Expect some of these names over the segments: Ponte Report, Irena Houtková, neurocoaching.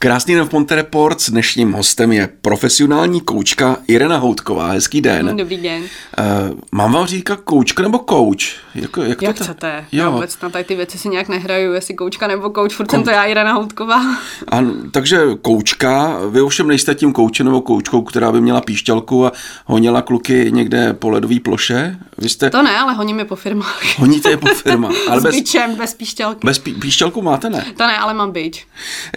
Krásný den v Ponte Report. S dnešním hostem je profesionální koučka Irena Houtková. Hezký den. Dobrý den. Mám vám říkat koučka nebo kouč? Jak to chcete? Já vůbec na ty věci si nějak nehraju, jestli koučka nebo kouč, furt jsem to já, Irena Houtková. Ano, takže koučka, vy ovšem nejste tím koučem nebo koučkou, která by měla píšťalku a honila kluky někde po ledové ploše? Vy jste... To ne, ale honím je po firmách. Honíte je po firmách. Ale s bičem, bez píšťalky. Bez píšťalku máte, ne? To ne, ale mám bič.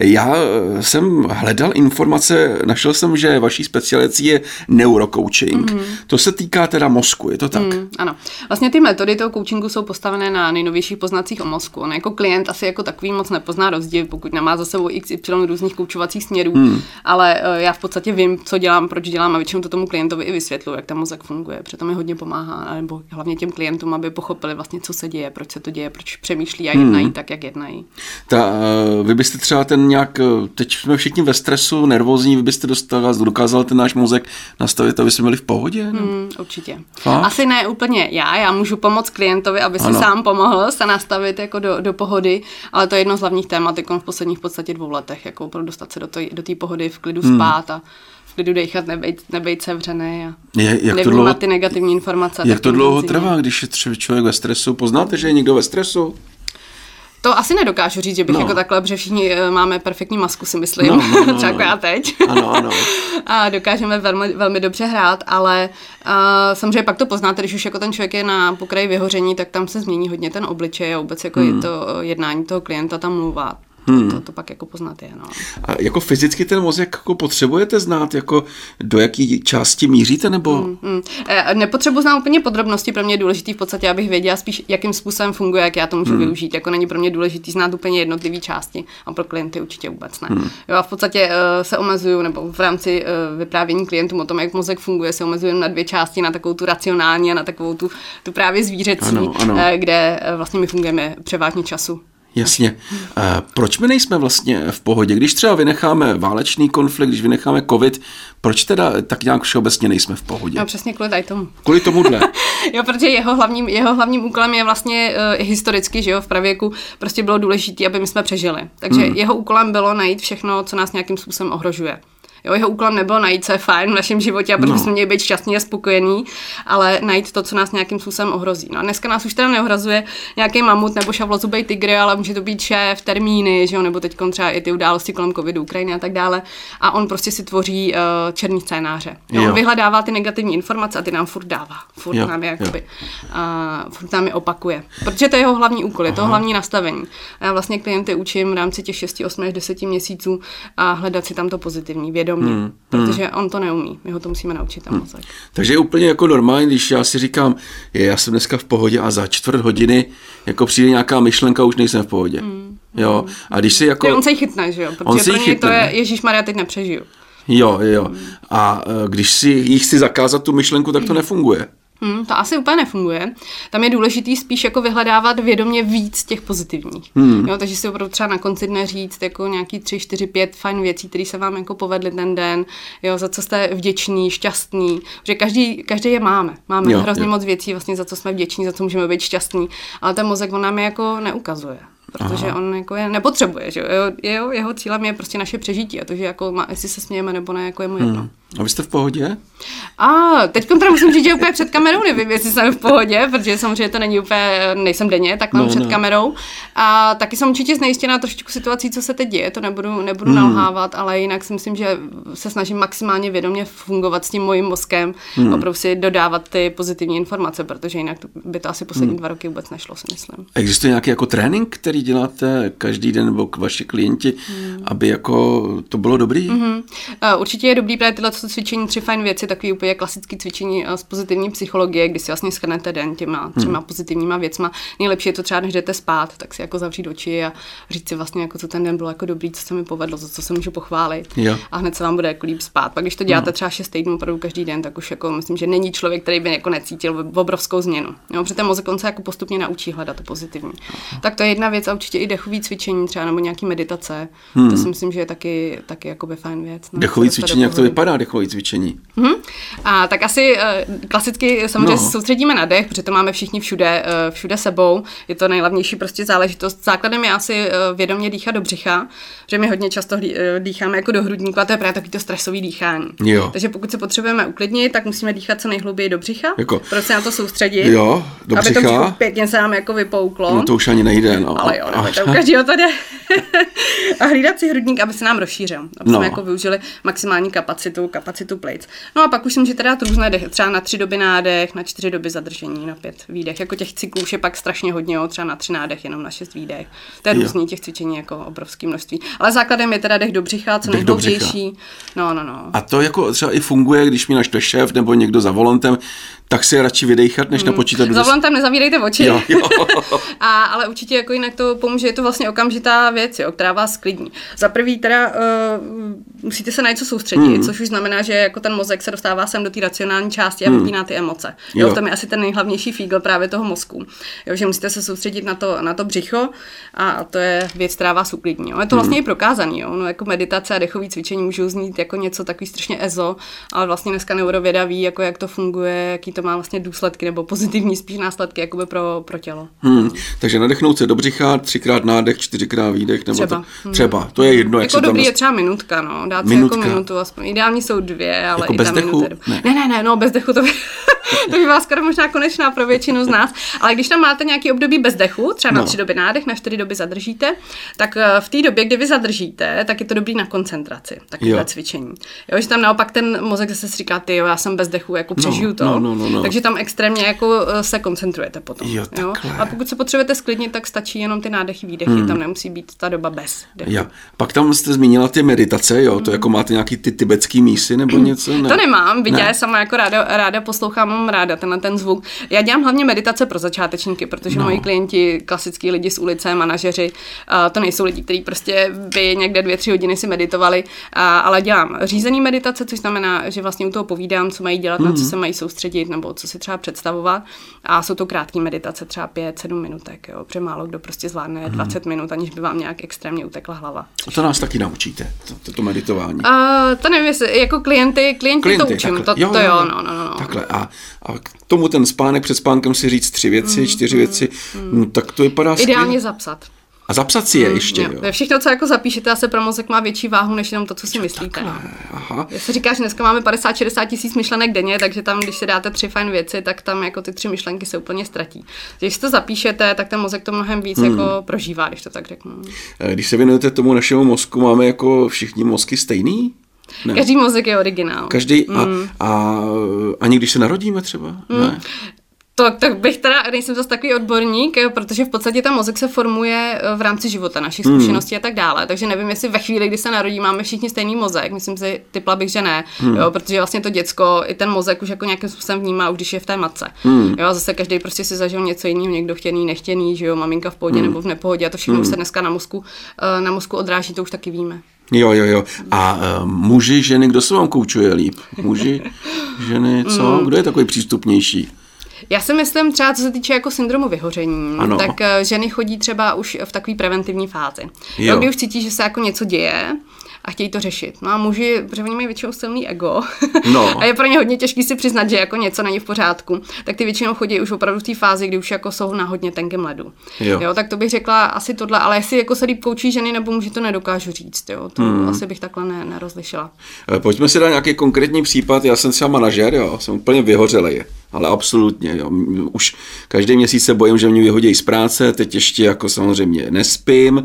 Já jsem hledal informace, našel jsem, že vaší specializací je neurocoaching. Mm-hmm. To se týká teda mozku, je to tak? Ano. Vlastně ty metody toho coachingu jsou postavené na nejnovějších poznacích o mozku. On jako klient asi jako takový moc nepozná rozdíl, pokud nemá za sebou XY různých koučovacích směrů, ale já v podstatě vím, co dělám, proč dělám a většinou to tomu klientovi i vysvětluji, jak ten mozek funguje. Přitom mi hodně pomáhá, nebo hlavně těm klientům, aby pochopili vlastně, co se děje, proč se to děje, proč přemýšlí a jednají tak, jak jednají. Vy byste třeba ten nějak teď jsme všichni ve stresu, nervózní, vy byste dokázal ten náš mozek nastavit, aby jsme byli v pohodě? Určitě. Fakt? Asi ne úplně já můžu pomoct klientovi, aby si sám pomohl se nastavit jako do pohody, ale to je jedno z hlavních témat v posledních podstatě 2 letech, jako opravdu dostat se do té pohody, v klidu spát a v klidu dejchat, nebejt sevřený a nevnímat ty negativní informace. Jak to dlouho trvá, když je třeba člověk ve stresu? Poznáte, že je někdo ve stresu? To asi nedokážu říct, že bych jako takhle, protože všichni máme perfektní masku, si myslím, třeba jako já teď. Ano. A dokážeme velmi, velmi dobře hrát, ale samozřejmě pak to poznáte, když už jako ten člověk je na pokraji vyhoření, tak tam se změní hodně ten obličej a vůbec jako je to jednání toho klienta, ta mluva. To pak jako poznat je, A jako fyzicky ten mozek jako potřebujete znát, jako do jaký části míříte, nebo? Nepotřebuji znát úplně podrobnosti, pro mě je důležitý v podstatě, abych věděla spíš, jakým způsobem funguje, jak já to můžu využít, jako není pro mě důležitý znát úplně jednotlivé části a pro klienty určitě vůbec ne. Jo, a v podstatě se omezuju, nebo v rámci vyprávění klientům o tom, jak mozek funguje, se omezuju na 2 části, na takovou tu racionální a na takovou tu právě zvířecí, kde vlastně my fungujeme převážně času. Jasně. Proč my nejsme vlastně v pohodě? Když třeba vynecháme válečný konflikt, když vynecháme covid, proč teda tak nějak všeobecně nejsme v pohodě? No přesně kvůli tomu. Kvůli tomuhle. Jo, protože jeho hlavním úkolem je vlastně historicky, že jo, v pravěku prostě bylo důležité, aby my jsme přežili. Takže jeho úkolem bylo najít všechno, co nás nějakým způsobem ohrožuje. Jo, jeho úkolem nebylo najít, co je fajn v našem životě a protože jsme měli být šťastní a spokojení, ale najít to, co nás nějakým způsobem ohrozí. No a dneska nás už teda neohrazuje nějaký mamut nebo šavlozubej tygr, ale může to být šéf, termíny, že jo, nebo teď třeba i ty události kolem covidu, Ukrajiny a tak dále. A on prostě si tvoří černý scénáře. No, on vyhledává ty negativní informace a ty nám furt dává. Furt nám je opakuje. Protože to je jeho hlavní úkol, je to hlavní nastavení. A já vlastně klienty učím v rámci těch 6, 8 až 10 měsíců a hledat si tam to pozitivní vědomí. Protože on to neumí, my ho to musíme naučit ten mozek. Takže je úplně jako normální, když já si říkám, já jsem dneska v pohodě a za 4 hodiny jako přijde nějaká myšlenka, už nejsem v pohodě. Jo, a když si jako... On se jí chytne, že jo? Protože on se jí chytne. To je, ježišmarja, teď nepřežiju. Jo. A když si jí chci zakázat tu myšlenku, tak to nefunguje. To asi úplně nefunguje. Tam je důležitý spíš jako vyhledávat vědomě víc těch pozitivních. Jo, takže si opravdu třeba na konci dne říct jako nějaký 3, 4, 5 fajn věcí, které se vám jako povedly ten den, jo, za co jste vděční, šťastní, protože každý je máme. Máme hrozně moc věcí, vlastně za co jsme vděční, za co můžeme být šťastní, ale ten mozek on nám je jako neukazuje. Protože on jako je nepotřebuje, že jeho cílem je prostě naše přežití a to, že jako jestli se smějeme nebo ne, jako je mu jedno. A vy jste v pohodě? A teď teda musím říct, že úplně před kamerou nevím, jestli jsem v pohodě, protože samozřejmě to není úplně, nejsem denně takhle před kamerou. A taky jsem určitě znejistěná trošičku situací, co se teď děje, to nebudu nalhávat, ale jinak si myslím, že se snažím maximálně vědomě fungovat s tím mojím mozkem, opravdu si dodávat ty pozitivní informace, protože jinak by to asi poslední 2 roky vůbec nešlo, si myslím. Existuje nějaký jako trénink, který děláte každý den nebo vaši klienti, aby jako to bylo dobrý? Určitě je dobrý právě tyhle cvičení 3 fajn věci, takový úplně klasický cvičení z pozitivní psychologie, kdy si vlastně shrnete den těma 3 pozitivníma věcma. Nejlepší je to třeba, než jdete spát, tak si jako zavřít oči a říct si vlastně, jako co ten den bylo jako dobrý, co se mi povedlo, za co se můžu pochválit. A hned se vám bude jako líp spát. Pak když to děláte třeba 6 týdnů opravdu každý den, tak už jako myslím, že není člověk, který by jako necítil obrovskou změnu. Jo, protože ten mozek on se jako postupně naučí hledat to pozitivní. Tak to je jedna věc. A určitě i dechové cvičení třeba, nebo nějaký meditace. To si myslím, že je taky jakoby fajn věc. Dechové cvičení, jak to vypadá? takové cvičení? A tak asi klasicky samozřejmě se soustředíme na dech, protože to máme všichni všude sebou. Je to nejhlavnější prostě záležitost. Základem je asi vědomě dýchat do břicha, že my hodně často dýcháme jako do hrudníku, a to je právě takový to stresový dýchání. Jo. Takže pokud se potřebujeme uklidnit, tak musíme dýchat co nejhlouběji do břicha. Jako, proč se na to soustředit? Jo, do břicha. Aby to břicho pěkně se nám jako vypouklo. No to už ani nejde, no. Ale jo, to u každého to jde. A hlídat si hrudník, aby se nám rozšířil, aby jsme jako využili maximální kapacitu plic. No a pak už si můžete dát různé dechy, třeba na 3 doby nádech, na 4 doby zadržení, na 5 výdech. Jako těch cyklů je pak strašně hodně, třeba na 3 nádech, jenom na 6 výdech. To je různý, těch cvičení jako obrovské množství. Ale základem je teda dech do břicha, co nejhloubější. No. A to jako třeba i funguje, když mi naštve šéf nebo někdo za volantem, tak si radši vydejchat, než na počítači. Za volantem nezavírejte oči. Jo. Ale určitě jako jinak to pomůže, je to vlastně okamžitá věc, která vás klidní. Za prvý teda musíte se na něco soustředit, což už znamená, že jako ten mozek se dostává sem do té racionální části a vypíná ty emoce. Jo. Tam je asi ten nejhlavnější fígl právě toho mozku. Jo, že musíte se soustředit na to břicho a to je věc, která vás uklidní. Jo. Je to vlastně i prokázaný. Jo. No, jako meditace a dechové cvičení můžou znít jako něco takový strašně ezo, ale vlastně dneska neurověda ví, jako jak to funguje, jaký to má vlastně důsledky nebo pozitivní spíš následky jakoby pro tělo. Takže nadechnout se do břicha, 3krát nádech, 4krát výdech nebo třeba. To je jedno, jak se tam... Jako dobrý je třeba minutka, no. Dát si jako minutu aspoň. Ideální jsou 2, ale jako i ta minuta. Ne, no bez dechu to by... To by byla skoro možná konečná pro většinu z nás. Ale když tam máte nějaký období bez dechu, třeba na 3 doby nádech, na 4 doby zadržíte, tak v té době, kdy vy zadržíte, tak je to dobrý na koncentraci, takové cvičení. Jo, že tam naopak ten mozek zase si říká, ty jo, já jsem bez dechu, jako přežiju to. No. Takže tam extrémně jako se koncentrujete potom. Jo? A pokud se potřebujete sklidnit, tak stačí jenom ty nádechy, výdechy, tam nemusí být ta doba bez dechu. Jo. Pak tam jste zmínila ty meditace, jo, to jako máte nějaký ty tibetský mísy nebo něco? Ne? To nemám, vidíte, já sama jako ráda poslouchám, mám ráda ten zvuk. Já dělám hlavně meditace pro začátečníky, protože moji klienti, klasický lidi z ulice, manažeři, to nejsou lidi, kteří prostě by někde 2-3 hodiny si meditovali, ale dělám řízený meditace, což znamená, že vlastně u toho povídám, co mají dělat, na co se mají soustředit nebo co si třeba představovat. A jsou to krátké meditace, třeba 5-7 minutek, jo, protože málo kdo prostě zvládne 20 minut, aniž by vám nějak extrémně utekla hlava. A to nás taky naučíte, to meditování. To nevím, jestli, jako klienty to učím, jo. Takhle. A k tomu ten spánek, před spánkem si říct 3 věci, 4 věci, no, tak to vypadá... Ideálně zapsat. A zapsat si je ještě, jo. Všechno, co jako zapíšete, asi pro mozek má větší váhu, než jenom to, co si myslíte. No. Já si říkám, že dneska máme 50-60 000 myšlenek denně, takže tam, když si dáte 3 fajn věci, tak tam jako ty 3 myšlenky se úplně ztratí. Když si to zapíšete, tak ten mozek to mnohem víc jako prožívá, když to tak řeknu. Když se věnujete tomu našemu mozku, máme jako všichni mozky stejný? Ne. Každý mozek je originál. Každý a ani když se narodíme třeba? Ne. Tak bych teda, nejsem zase takový odborník, protože v podstatě ten mozek se formuje v rámci života, našich zkušeností a tak dále. Takže nevím, jestli ve chvíli, kdy se narodí, máme všichni stejný mozek. Myslím si, typla bych, že ne, jo, protože vlastně to děcko i ten mozek už jako nějakým způsobem vnímá, už když je v té matce. Jo, a zase každý prostě si zažil něco jiného, někdo chtěný, nechtěný, že jo, maminka v pohodě nebo v nepohodě, a to všechno už se dneska na mozku odráží, to už taky víme. Jo. A muži, ženy, kdo se vám koučuje líp? Muži, ženy, co? Kdo je takový přístupnější? Já si myslím třeba, co se týče jako syndromu vyhoření, tak ženy chodí třeba už v takové preventivní fázi. Jo. Kdy už cítí, že se jako něco děje a chtějí to řešit. No a muži, protože oni mají většinou silný ego a je pro ně hodně těžký si přiznat, že jako něco není v pořádku, tak ty většinou chodí už opravdu v té fázi, kdy už jako jsou na hodně tenkém ledu. Jo, tak to bych řekla asi tohle, ale jestli jako se líp koučí ženy nebo muži, to nedokážu říct, jo. To asi bych takhle nerozlišila. Pojďme si dát nějaký konkrétní případ. Já jsem třeba manažer, jo, jsem úplně vyhořelej. Ale absolutně, jo. Už každý měsíc se bojím, že mě vyhodí z práce, teď ještě jako samozřejmě nespím,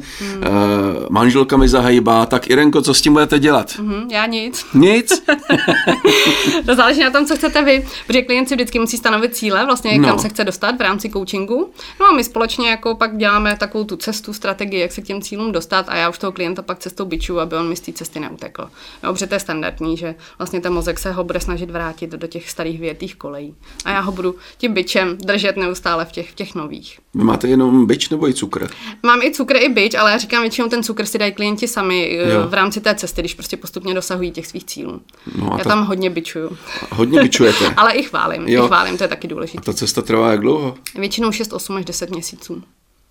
manželka mi zahajbá, tak Irenko, co s tím budete dělat? Já nic. Nic? To záleží na tom, co chcete vy, protože klient si vždycky musí stanovit cíle, vlastně kam se chce dostat v rámci coachingu. No a my společně jako pak děláme takovou tu cestu, strategii, jak se k těm cílům dostat, a já už toho klienta pak cestou biču, aby on mi z té cesty neutekl. No, protože to je standardní, že vlastně ten mozek se ho bude snažit vrátit do těch starých vyjetých kolejí. A já ho budu tím bičem držet neustále v těch nových. Vy máte jenom bič nebo i cukr? Mám i cukr, i bič, ale já říkám, většinou ten cukr si dají klienti sami v rámci té cesty, když prostě postupně dosahují těch svých cílů. No já tam hodně bičuju. Hodně bičujete? Ale i chválím, to je taky důležité. A ta cesta trvá jak dlouho? Většinou 6, 8 až 10 měsíců.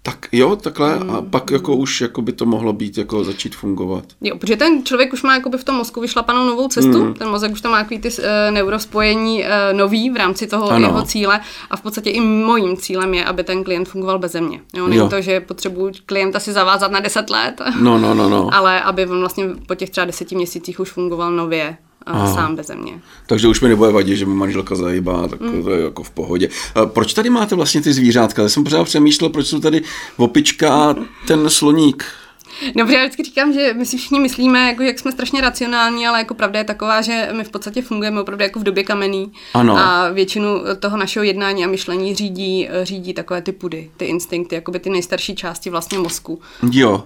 Tak jo, takhle a pak jako už jako by to mohlo být jako začít fungovat. Jo, protože ten člověk už má jako by v tom mozku vyšlapanou novou cestu, ten mozek už tam má takový ty neurospojení nový v rámci toho jeho cíle a v podstatě i mojím cílem je, aby ten klient fungoval beze mě. Jo, není to, že potřebuji klienta si zavázat na 10 let, ale aby on vlastně po těch třeba 10 měsících už fungoval nově. Sám beze mě. Takže už mi nebude vadit, že mi manželka zahýbá, tak to je jako v pohodě. A proč tady máte vlastně ty zvířátka? Já jsem pořád přemýšlel, proč jsou tady opička a ten sloník. No, protože já vždycky říkám, že my si všichni myslíme, jako, jak jsme strašně racionální, ale jako pravda je taková, že my v podstatě fungujeme opravdu jako v době kamenný. Ano. A většinu toho našeho jednání a myšlení řídí takové ty pudy, ty instinkty, jakoby ty nejstarší části vlastně mozku. Jo.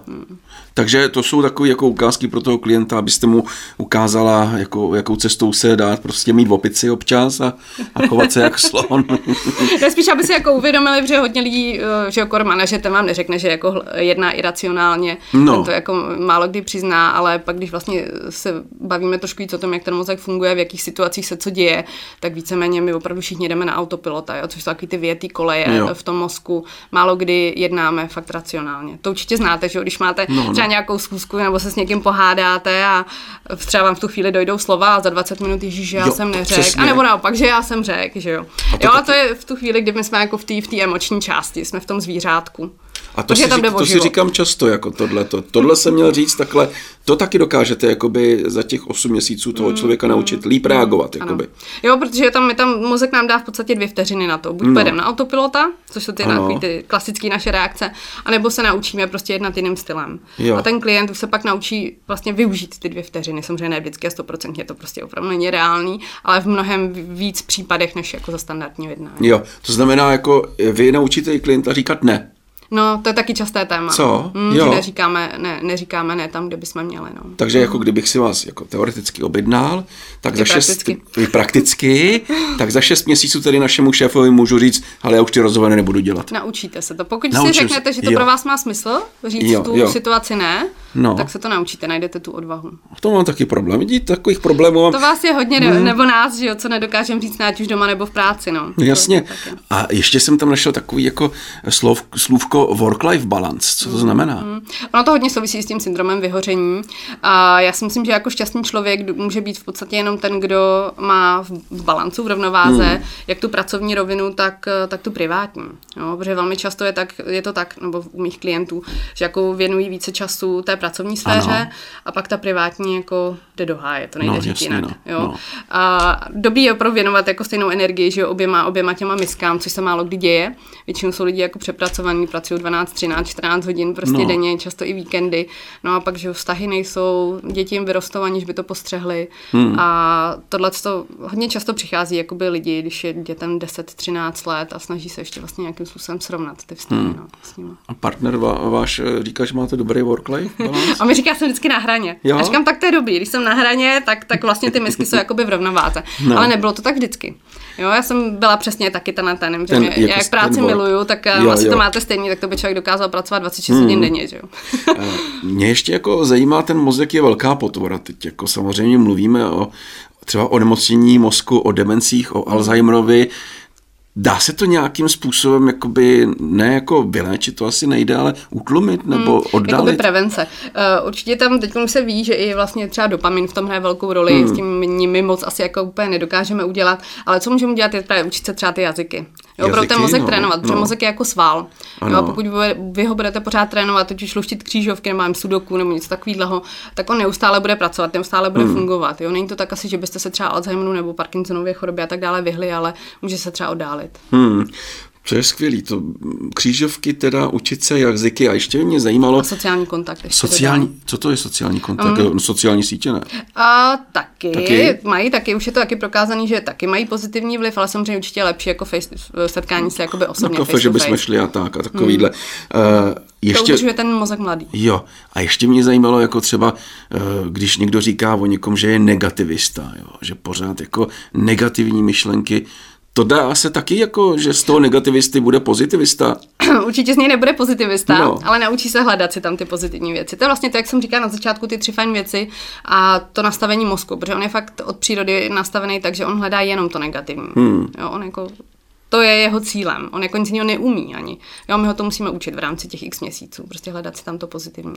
Takže to jsou takové jako ukázky pro toho klienta, abyste mu ukázala, jakou cestou se dát, prostě mít opici občas a chovat se jak slon. No, spíš, aby si jako uvědomili, že hodně lidí, že jako manažer ten vám neřekne, že jako jedná iracionálně. Ten to jako málo kdy přizná, ale pak, když vlastně se bavíme trošku víc o tom, jak ten mozek funguje, v jakých situacích se co děje, tak víceméně my opravdu všichni jdeme na autopilota, jo? Což jsou takový ty vyjetý koleje v tom mozku. Málo kdy jednáme fakt racionálně. To určitě znáte, že když máte třeba nějakou schůzku nebo se s někým pohádáte a třeba vám v tu chvíli dojdou slova a za 20 minut ježíš, že já jsem neřekl, a nebo naopak, že já jsem řekl, že jo. A to je v tu chvíli, kdy my jsme jako v té emoční části, jsme v tom zvířátku. A to si říkám často, jako tohle jsem měl říct takhle, to taky dokážete jakoby za těch 8 měsíců toho člověka naučit líp reagovat. Jakoby. Jo, protože tam mozek nám dá v podstatě 2 vteřiny na to. Buď pojedeme na autopilota, což jsou ty klasické naše reakce, anebo se naučíme prostě jednat jiným stylem. Jo. A ten klient už se pak naučí vlastně využít ty 2 vteřiny, samozřejmě ne vždycky a 100%, to prostě opravdu není reálný, ale v mnohem víc případech než jako za standardního jednání. Jo, to znamená, jako vy naučíte i klienta říkat ne. No, to je taky časté téma. Co? Že neříkáme ne tam, kde bychom měli. No. Takže jako kdybych si vás jako teoreticky objednal, tak tak za 6 měsíců tedy našemu šéfovi můžu říct, ale já už ty rozhovory nebudu dělat. Naučíte se to. Pokud si řeknete, že to pro vás má smysl, říct tu situaci ne, tak se to naučíte, najdete tu odvahu. V tom mám taky problém. Vidíte, takových problémů mám. To vás je hodně, nebo nás, že jo, co nedokážeme říct, ať už doma nebo v práci. No. Jasně. A ještě jsem tam našel takový jako slůvko work-life balance, co to znamená? Ono to hodně souvisí s tím syndromem vyhoření. A já si myslím, že jako šťastný člověk může být v podstatě jenom ten, kdo má v balancu, v rovnováze, jak tu pracovní rovinu, tak tu privátní. Jo, protože velmi často je to tak, nebo u mých klientů, že jako věnují více času té pracovní sféře a pak ta privátní jako jde do háje, to nejde říct jinak. Jo. A dobrý je opravdu věnovat jako stejnou energii, že oběma těma miskám, což se málo kdy děje. Většinou jsou lidi jako přepracovaní, pracují 12, 13, 14 hodin prostě denně, často i víkendy. No a pak, že vztahy nejsou, děti jim vyrostou, aniž by to postřehli. A tohleto hodně často přichází jakoby lidi, když je dětem 10, 13 let a snaží se ještě vlastně nějakým způsobem srovnat ty vztahy s nimi. A partner váš říká, že máte dobrý work-life balance? A mi říká, že jsem vždycky na hraně. Jo? A říkám, tak to je dobrý, když jsem na hraně, tak vlastně ty misky jsou jakoby v rovnováze. No. Ale nebylo to tak vždycky. Jo, já jsem byla přesně taky já jak práci miluju, tak vlastně to máte stejně, tak to by člověk dokázal pracovat 26 hodin denně, že jo. Mě ještě jako zajímá, ten mozek je velká potvora teď, jako samozřejmě mluvíme o třeba o nemocnění mozku, o demencích, o Alzheimerovi. Dá se to nějakým způsobem, jakoby, ne jako vyléčit, to asi nejde, ale utlumit nebo oddálit? Jakoby prevence. Určitě tam teď se ví, že i vlastně třeba dopamin v tom hraje velkou roli, s tím nimi moc asi jako úplně nedokážeme udělat, ale co můžeme dělat je právě učit se třeba ty jazyky. Opravdu ten mozek trénovat, protože mozek je jako sval. Jo, a pokud vy ho budete pořád trénovat, teď už luštit křížovky, nemám sudoku nebo něco takového, tak on neustále bude pracovat, neustále bude fungovat. Jo? Není to tak asi, že byste se třeba Alzheimeru nebo Parkinsonově chorobě a tak dále vyhli, ale může se třeba oddálit. To je skvělý. To křížovky, teda učit se jazyky a ještě mě zajímalo... A sociální kontakt. Co to je sociální kontakt? Sociální sítě, ne? A taky. Už je to taky prokázaný, že taky mají pozitivní vliv, ale samozřejmě určitě je lepší jako setkání se jakoby osobně. Na kafe, že bychom šli a takovýhle. To udržuje ten mozek mladý. Jo. A ještě mě zajímalo, jako třeba, když někdo říká o někom, že je negativista, jo, že pořád jako negativní myšlenky. To dá se taky jako, že z toho negativisty bude pozitivista? Určitě z něj nebude pozitivista, ale naučí se hledat si tam ty pozitivní věci. To je vlastně to, jak jsem říkala na začátku, ty 3 fajn věci a to nastavení mozku, protože on je fakt od přírody nastavený tak, že on hledá jenom to negativní. Jo, on jako To je jeho cílem. On jako nic jiného neumí ani. Jo, my ho to musíme učit v rámci těch x měsíců. Prostě hledat si tam to pozitivní.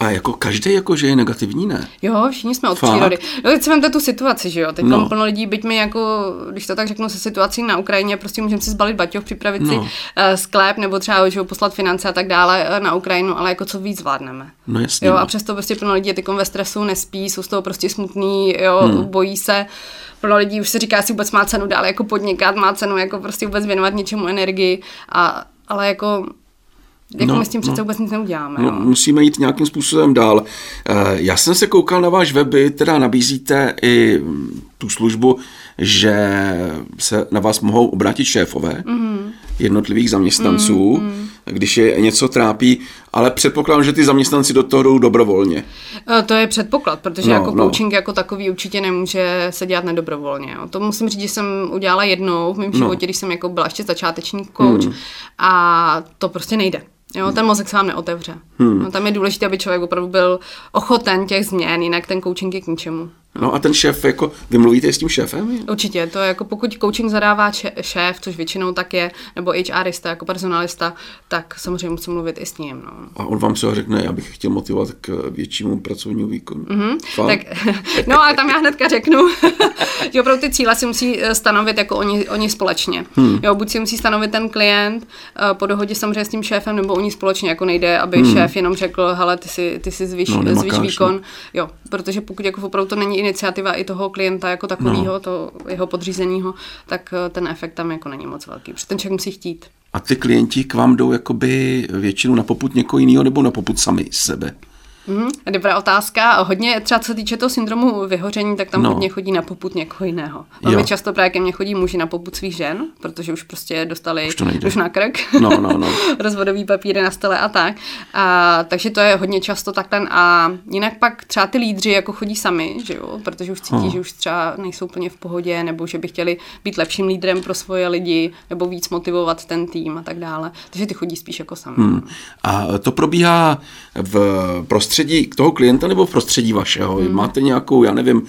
A jako každý jako, že je negativní, ne? Jo, všichni jsme od přírody. No, teď si vemte tu situaci, že jo? Teď tam plno lidí, byť mi jako, když to tak řeknu, se situací na Ukrajině, prostě můžeme si zbalit baťoch, připravit si sklep nebo třeba že jo, poslat finance a tak dále na Ukrajinu, ale jako co víc zvládneme. No jasně. Jo, a přesto prostě plno lidí je teď ve stresu, nespí, jsou z toho prostě smutný, jo, bojí se. Plno lidí už si říká, si vůbec má cenu dál jako podnikat, má cenu jako prostě vůbec věnovat něčemu energii, a, ale jako my s tím přece vůbec nic neuděláme. No, musíme jít nějakým způsobem dál. Já jsem se koukal na váš web, teda nabízíte i tu službu, že se na vás mohou obrátit šéfové jednotlivých zaměstnanců, když je něco trápí, ale předpokládám, že ty zaměstnanci do toho jdou dobrovolně. To je předpoklad, protože jako coaching jako takový určitě nemůže se dělat nedobrovolně. To musím říct, že jsem udělala jednou v mém životě, když jsem jako byla ještě začátečník coach a to prostě nejde. Jo, ten mozek se vám neotevře. No, tam je důležité, aby člověk opravdu byl ochoten těch změn, jinak ten coaching je k ničemu. No a ten šéf, jako, vy mluvíte s tím šéfem? Určitě, to je jako pokud coaching zadává šéf, což většinou tak je, nebo HRista, jako personalista, tak samozřejmě musím mluvit i s ním. No. A on vám se řekne, já bych chtěl motivovat k většímu pracovnímu výkonu. Tak, no a tam já hnedka řeknu, že opravdu ty cíle si musí stanovit jako oni společně. Jo, buď si musí stanovit ten klient po dohodě samozřejmě s tím šéfem, nebo oni společně, jako nejde, aby šéf jenom řekl, hele, ty si zvyš výkon. Jo, protože pokud jako opravdu to není iniciativa i toho klienta jako takového, to jeho podřízeného, tak ten efekt tam jako není moc velký. Protože ten člověk musí chtít. A ty klienti k vám jdou jakoby většinou na popud někoho jiného nebo na popud sami sebe? Dobrá otázka. Hodně třeba co se týče toho syndromu vyhoření, tak tam hodně chodí na popud někoho jiného. Velmi často právě ke mně chodí muži na popud svých žen, protože už prostě dostali už na krk, rozvodový papíry na stole a tak. A, takže to je hodně často takhle. A jinak pak třeba ty lídři jako chodí sami, že jo? Protože už cítí, že už třeba nejsou úplně v pohodě, nebo že by chtěli být lepším lídrem pro svoje lidi, nebo víc motivovat ten tým a tak dále. Takže ty chodí spíš jako sami. A to probíhá v prostředí toho klienta nebo v prostředí vašeho? Máte nějakou, já nevím,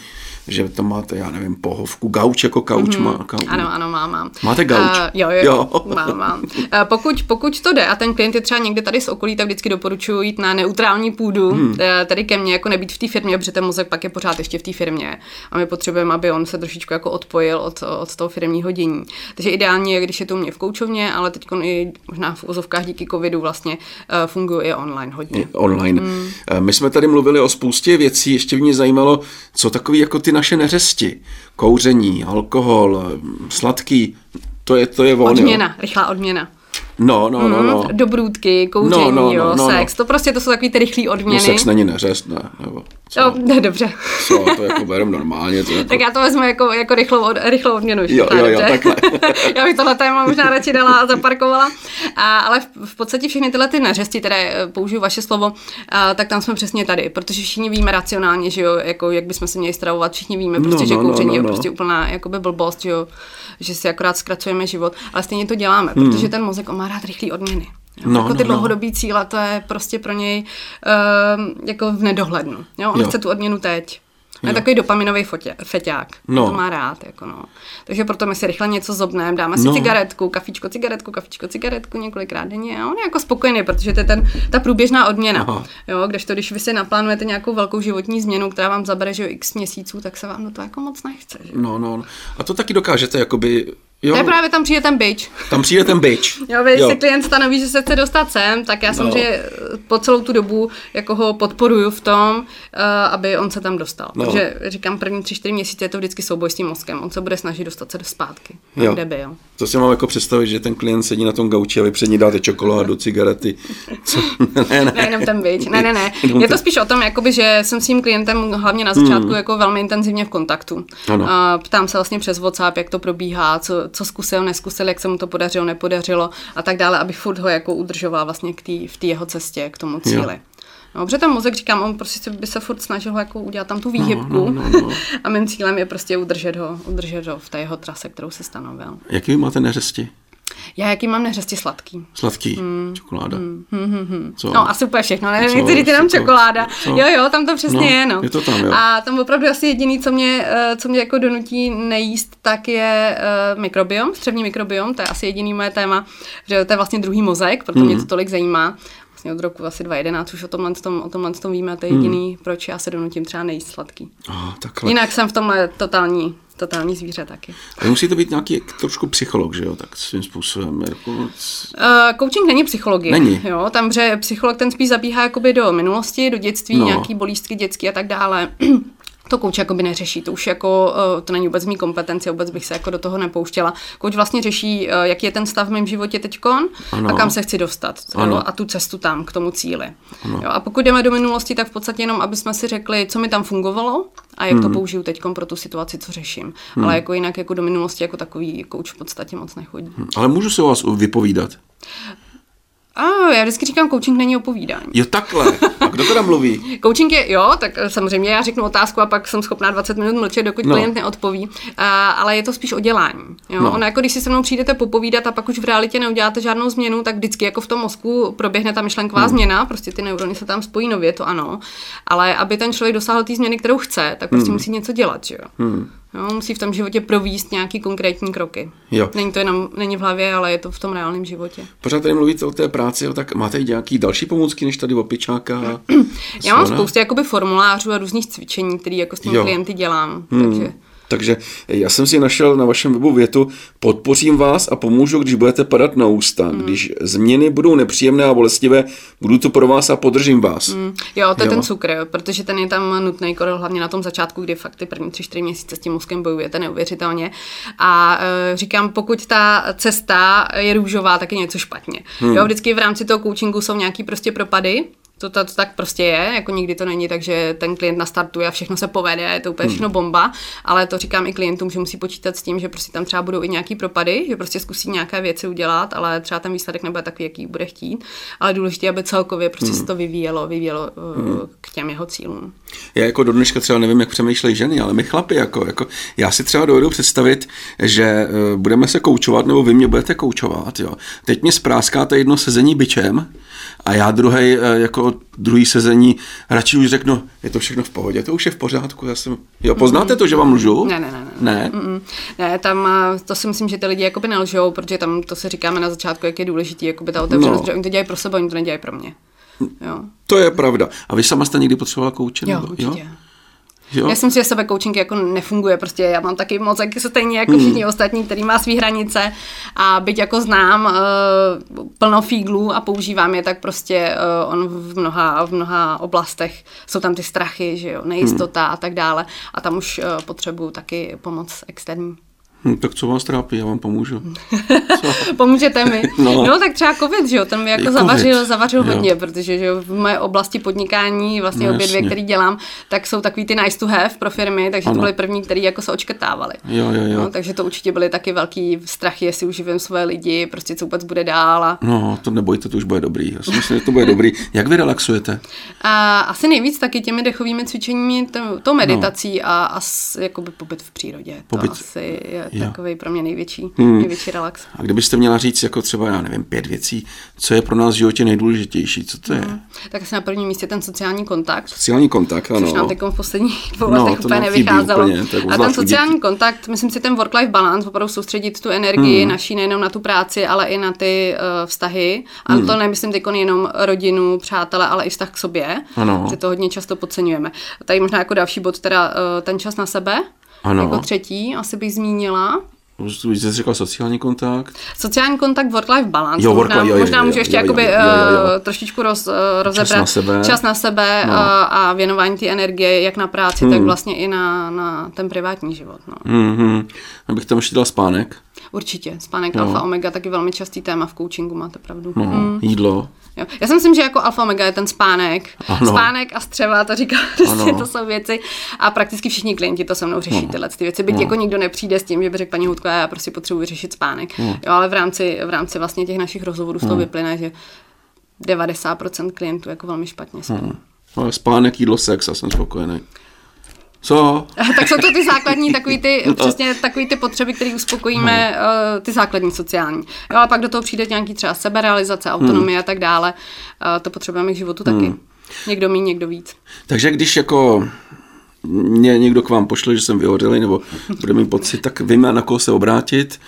že tam máte, já nevím, pohovku, gauč jako kauč. Ano, mám. Máte gauč? Jo, mám. Pokud to jde a ten klient je třeba někde tady z okolí, tak vždycky doporučuji jít na neutrální půdu, tady ke mně, jako nebýt v té firmě, protože ten mozek pak je pořád ještě v té firmě a my potřebujeme, aby on se trošičku jako odpojil od toho firmního dění. Takže ideálně, když je to u mě v koučovně, ale teď i možná v ozovkách díky covidu vlastně funguje i online hodně. Online. My jsme tady mluvili o spoustě věcí, ještě mě zajímalo, co takový jako ty naše neřesti, kouření, alkohol, sladký, to je volno. Odměna, rychlá odměna. No. Dobrůdky, kouření, sex, to jsou takový ty rychlý odměny. No sex není neřest, ne, nebo co? No, dobře. Co, to jako berem normálně. To jako... Tak já to vezmu jako rychlou odměnu. Jo, takhle. Já bych tohle téma možná radši dala a zaparkovala. Ale v podstatě všechny tyhle ty neřesti, které použiju vaše slovo, tak tam jsme přesně tady, protože všichni víme racionálně, že jo, jako jak bychom se měli stravovat, všichni víme prostě, že kouření je prostě úplná jakoby blbost, že jo, že si akorát zkracujeme život, ale stejně to děláme, protože ten mozek má rád rychlý odměny. Ty dlouhodobý cíle, to je prostě pro něj jako v nedohlednu. Jo? On chce tu odměnu teď. A je takový dopaminový feťák. To má rád. Jako Takže proto my si rychle něco zobneme, dáme si cigaretku, kafičko, cigaretku několikrát denně a on je jako spokojený, protože to je ta průběžná odměna. Jo? Kdežto, když vy si naplánujete nějakou velkou životní změnu, která vám zabere že x měsíců, tak se vám to jako moc nechce. Že? No. A to taky dokážete jakoby... To je právě tam přijde ten bič. Jo, když si klient stanoví, že se chce dostat sem, tak já samozřejmě po celou tu dobu jako ho podporuju v tom, aby on se tam dostal. Takže říkám, první 3-4 měsíce je to vždycky souboj s tím mozkem. On se bude snažit dostat se do zpátky, kde byl. To si mám jako představit, že ten klient sedí na tom gauči a vy před ní dáte čokoládu, cigarety. Ne, jenom ten bič. Ne. Je to spíš o tom, jakoby, že jsem s tím klientem hlavně na začátku jako velmi intenzivně v kontaktu. Ptám se vlastně přes WhatsApp, jak to probíhá, co zkusil, neskusil, jak se mu to podařilo, nepodařilo a tak dále, aby furt ho jako udržovala vlastně v té jeho cestě k tomu cíli. No, protože ten mozek, říkám, on prostě by se furt snažil jako udělat tam tu výhybku a mým cílem je prostě udržet ho v té jeho trase, kterou si stanovil. Jaký máte neřesti? Já jaký mám neřesti sladký. Sladký? Čokoláda. No asi úplně všechno, ne? Nechci říct jenom čokoláda. Jo, tam to přesně je, no. Je to tam, jo. A tam opravdu asi jediný, co mě jako donutí nejíst, tak je mikrobiom, střevní mikrobiom, to je asi jediný moje téma, že to je vlastně druhý mozaik, proto mě to tolik zajímá. Vlastně od roku asi 2011 už o tomhle tom víme, a to je jediný, proč já se donutím třeba nejíst sladký. Oh, jinak jsem v tomhle totální zvíře taky. Ale musí to být nějaký trošku psycholog, že jo, tak svým způsobem. Coaching není psychologie. Není. Jo, tam, že psycholog ten spíš zabíhá jakoby do minulosti, do dětství, nějaký bolístky dětský a tak dále. To kouč jakoby neřeší, to už jako, to není vůbec mý kompetence, vůbec bych se jako do toho nepouštěla. Kouč vlastně řeší, jaký je ten stav v mém životě teďkon a kam se chci dostat a tu cestu tam k tomu cíli. Jo, a pokud jdeme do minulosti, tak v podstatě jenom, aby jsme si řekli, co mi tam fungovalo a jak to použiju teďkon pro tu situaci, co řeším. Ale jako jinak jako do minulosti jako takový kouč v podstatě moc nechodí. Ale můžu se o vás vypovídat? Já vždycky říkám, coaching není o povídání. Jo, takhle. A kdo teda mluví? Coaching je, tak samozřejmě já řeknu otázku a pak jsem schopná 20 minut mlčet, dokud klient neodpoví, ale je to spíš o dělání. Jo? No. Ono jako, když si se mnou přijdete popovídat a pak už v realitě neuděláte žádnou změnu, tak vždycky jako v tom mozku proběhne ta myšlenková změna, prostě ty neurony se tam spojí nově, to ano, ale aby ten člověk dosáhl té změny, kterou chce, tak prostě musí něco dělat, že jo. No, musí v tom životě provést nějaký konkrétní kroky. Jo. Není to jenom, není v hlavě, ale je to v tom reálném životě. Pořád tady mluvíte o té práci, tak máte nějaký další pomůcky než tady opičáka? Já mám spoustu jakoby formulářů a různých cvičení, které jako s těmi klienty dělám. Takže já jsem si našel na vašem webu větu: podpořím vás a pomůžu, když budete padat na ústa. Když změny budou nepříjemné a bolestivé, budu to pro vás a podržím vás. Jo, to je ten cukr, protože ten je tam nutný, hlavně na tom začátku, kdy fakt ty první 3-4 měsíce s tím mozkem bojujete neuvěřitelně. A říkám, pokud ta cesta je růžová, tak je něco špatně. Jo, vždycky v rámci toho coachingu jsou nějaký prostě propady. To tak prostě je, jako nikdy to není, takže ten klient nastartuje a všechno se povede a je to úplně všechno bomba, ale to říkám i klientům, že musí počítat s tím, že prostě tam třeba budou i nějaký propady, že prostě zkusí nějaké věci udělat, ale třeba ten výsledek nebude takový, jaký bude chtít, ale důležité, aby celkově prostě se to vyvíjelo k těm jeho cílům. Já jako do dneška třeba nevím, jak přemýšlejí ženy, ale my chlapi, jako já si třeba dovedu představit, že budeme se koučovat, nebo vy mě budete koučovat, jo. Teď mě spráskáte jedno sezení bičem a já druhý sezení radši už řeknu, je to všechno v pohodě, to už je v pořádku, poznáte to, že vám lžu? Ne, tam to si myslím, že ty lidi jakoby nelžou, protože tam to se říkáme na začátku, jak je důležitý, jakoby ta otevřenost, že oni to dělají pro sebe, oni to nedělají pro mě. Jo. To je pravda. A vy sama jste někdy potřebovala kouče? Jo, určitě. Jo? Jo? Já si myslím, že sebekoučing jako nefunguje, prostě já mám taky mozek stejně jako všichni ostatní, který má svý hranice a byť jako znám plno fíglů a používám je, tak prostě on v mnoha oblastech jsou tam ty strachy, že jo, nejistota a tak dále a tam už potřebuju taky pomoc externí. Tak co vás trápí, já vám pomůžu. Pomůžete mi. No, tak třeba covid, že jo, ten mi jako zavařil hodně, protože že jo, v mé oblasti podnikání, vlastně obě dvě, který dělám, tak jsou takový ty nice to have pro firmy, takže to byly první, který jako se očkrtávali. Jo. No, takže to určitě byly taky velký strachy, jestli uživím své lidi, prostě co vůbec bude dál. To nebojte, to už bude dobrý. Já si myslím, že to bude dobrý. Jak vy relaxujete? Asi nejvíc taky těmi dechovými cvičeními, to meditací a jakoby pobyt v přírodě. Takový pro mě největší relax. A kdybyste měla říct jako třeba, já nevím, 5 věcí, co je pro nás v životě nejdůležitější, co to je? Tak asi na prvním místě ten sociální kontakt. Sociální kontakt, ano. Což nám teď v posledních 2 letech úplně nevycházelo. A ten sociální kontakt, myslím si, ten work-life balance, opravdu soustředit tu energii naší nejenom na tu práci, ale i na ty vztahy. A to nemyslím teď jenom rodinu, přátele, ale i vztah k sobě. Že to hodně často podceňujeme. Tady možná jako další bod, teda ten čas na sebe. Jako třetí, asi bych zmínila. Už jsi řekla sociální kontakt. Sociální kontakt, work-life balance. Možná můžu ještě trošičku rozebrat. Čas na sebe a věnování té energie, jak na práci, tak vlastně i na ten privátní život. Abych tam ještě dala spánek. Určitě, spánek alfa omega, taky velmi častý téma v coachingu, máte pravdu. Jídlo. Jo. Já si myslím, že jako alfa omega je ten spánek. Spánek a střeva, to říkám, prostě to jsou věci. A prakticky všichni klienti to se mnou řeší tyhle ty věci. Byť jako nikdo nepřijde s tím, že by řekl paní Houtková, já prostě potřebuji vyřešit spánek. Jo, ale v rámci vlastně těch našich rozhovorů z toho vyplyne, že 90% klientů jako velmi špatně spí. Spánek, jídlo, sex, a jsem spokojený. Co? Tak jsou to ty základní, přesně takový ty potřeby, které uspokojíme, ty základní sociální. Jo, ale pak do toho přijde nějaký třeba seberealizace, autonomie a tak dále. To potřebujeme k životu taky. Někdo míň, někdo víc. Takže když jako mě někdo k vám pošle, že jsem vyhořelý, nebo bude mít pocit, tak víme, na koho se obrátit.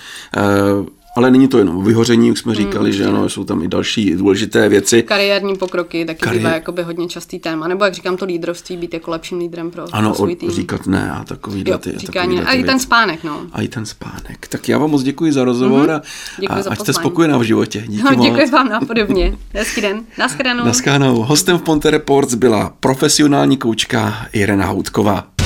Ale není to jenom vyhoření, už jsme říkali, že ano, jsou tam i další důležité věci. Kariérní pokroky taky bývá jakoby hodně častý téma. Nebo jak říkám, to lídrovství, být jako lepším lídrem pro svůj tým. Ano, říkat ne a takovýhle ty věci. A i ten spánek, A i ten spánek. Tak já vám moc děkuji za rozhovor a ať jste spokojená v životě. Děkuji vám nápodobně. Hezký den. Naschledanou. Hostem v Ponte Reports byla profesionální koučka Irena Houtková.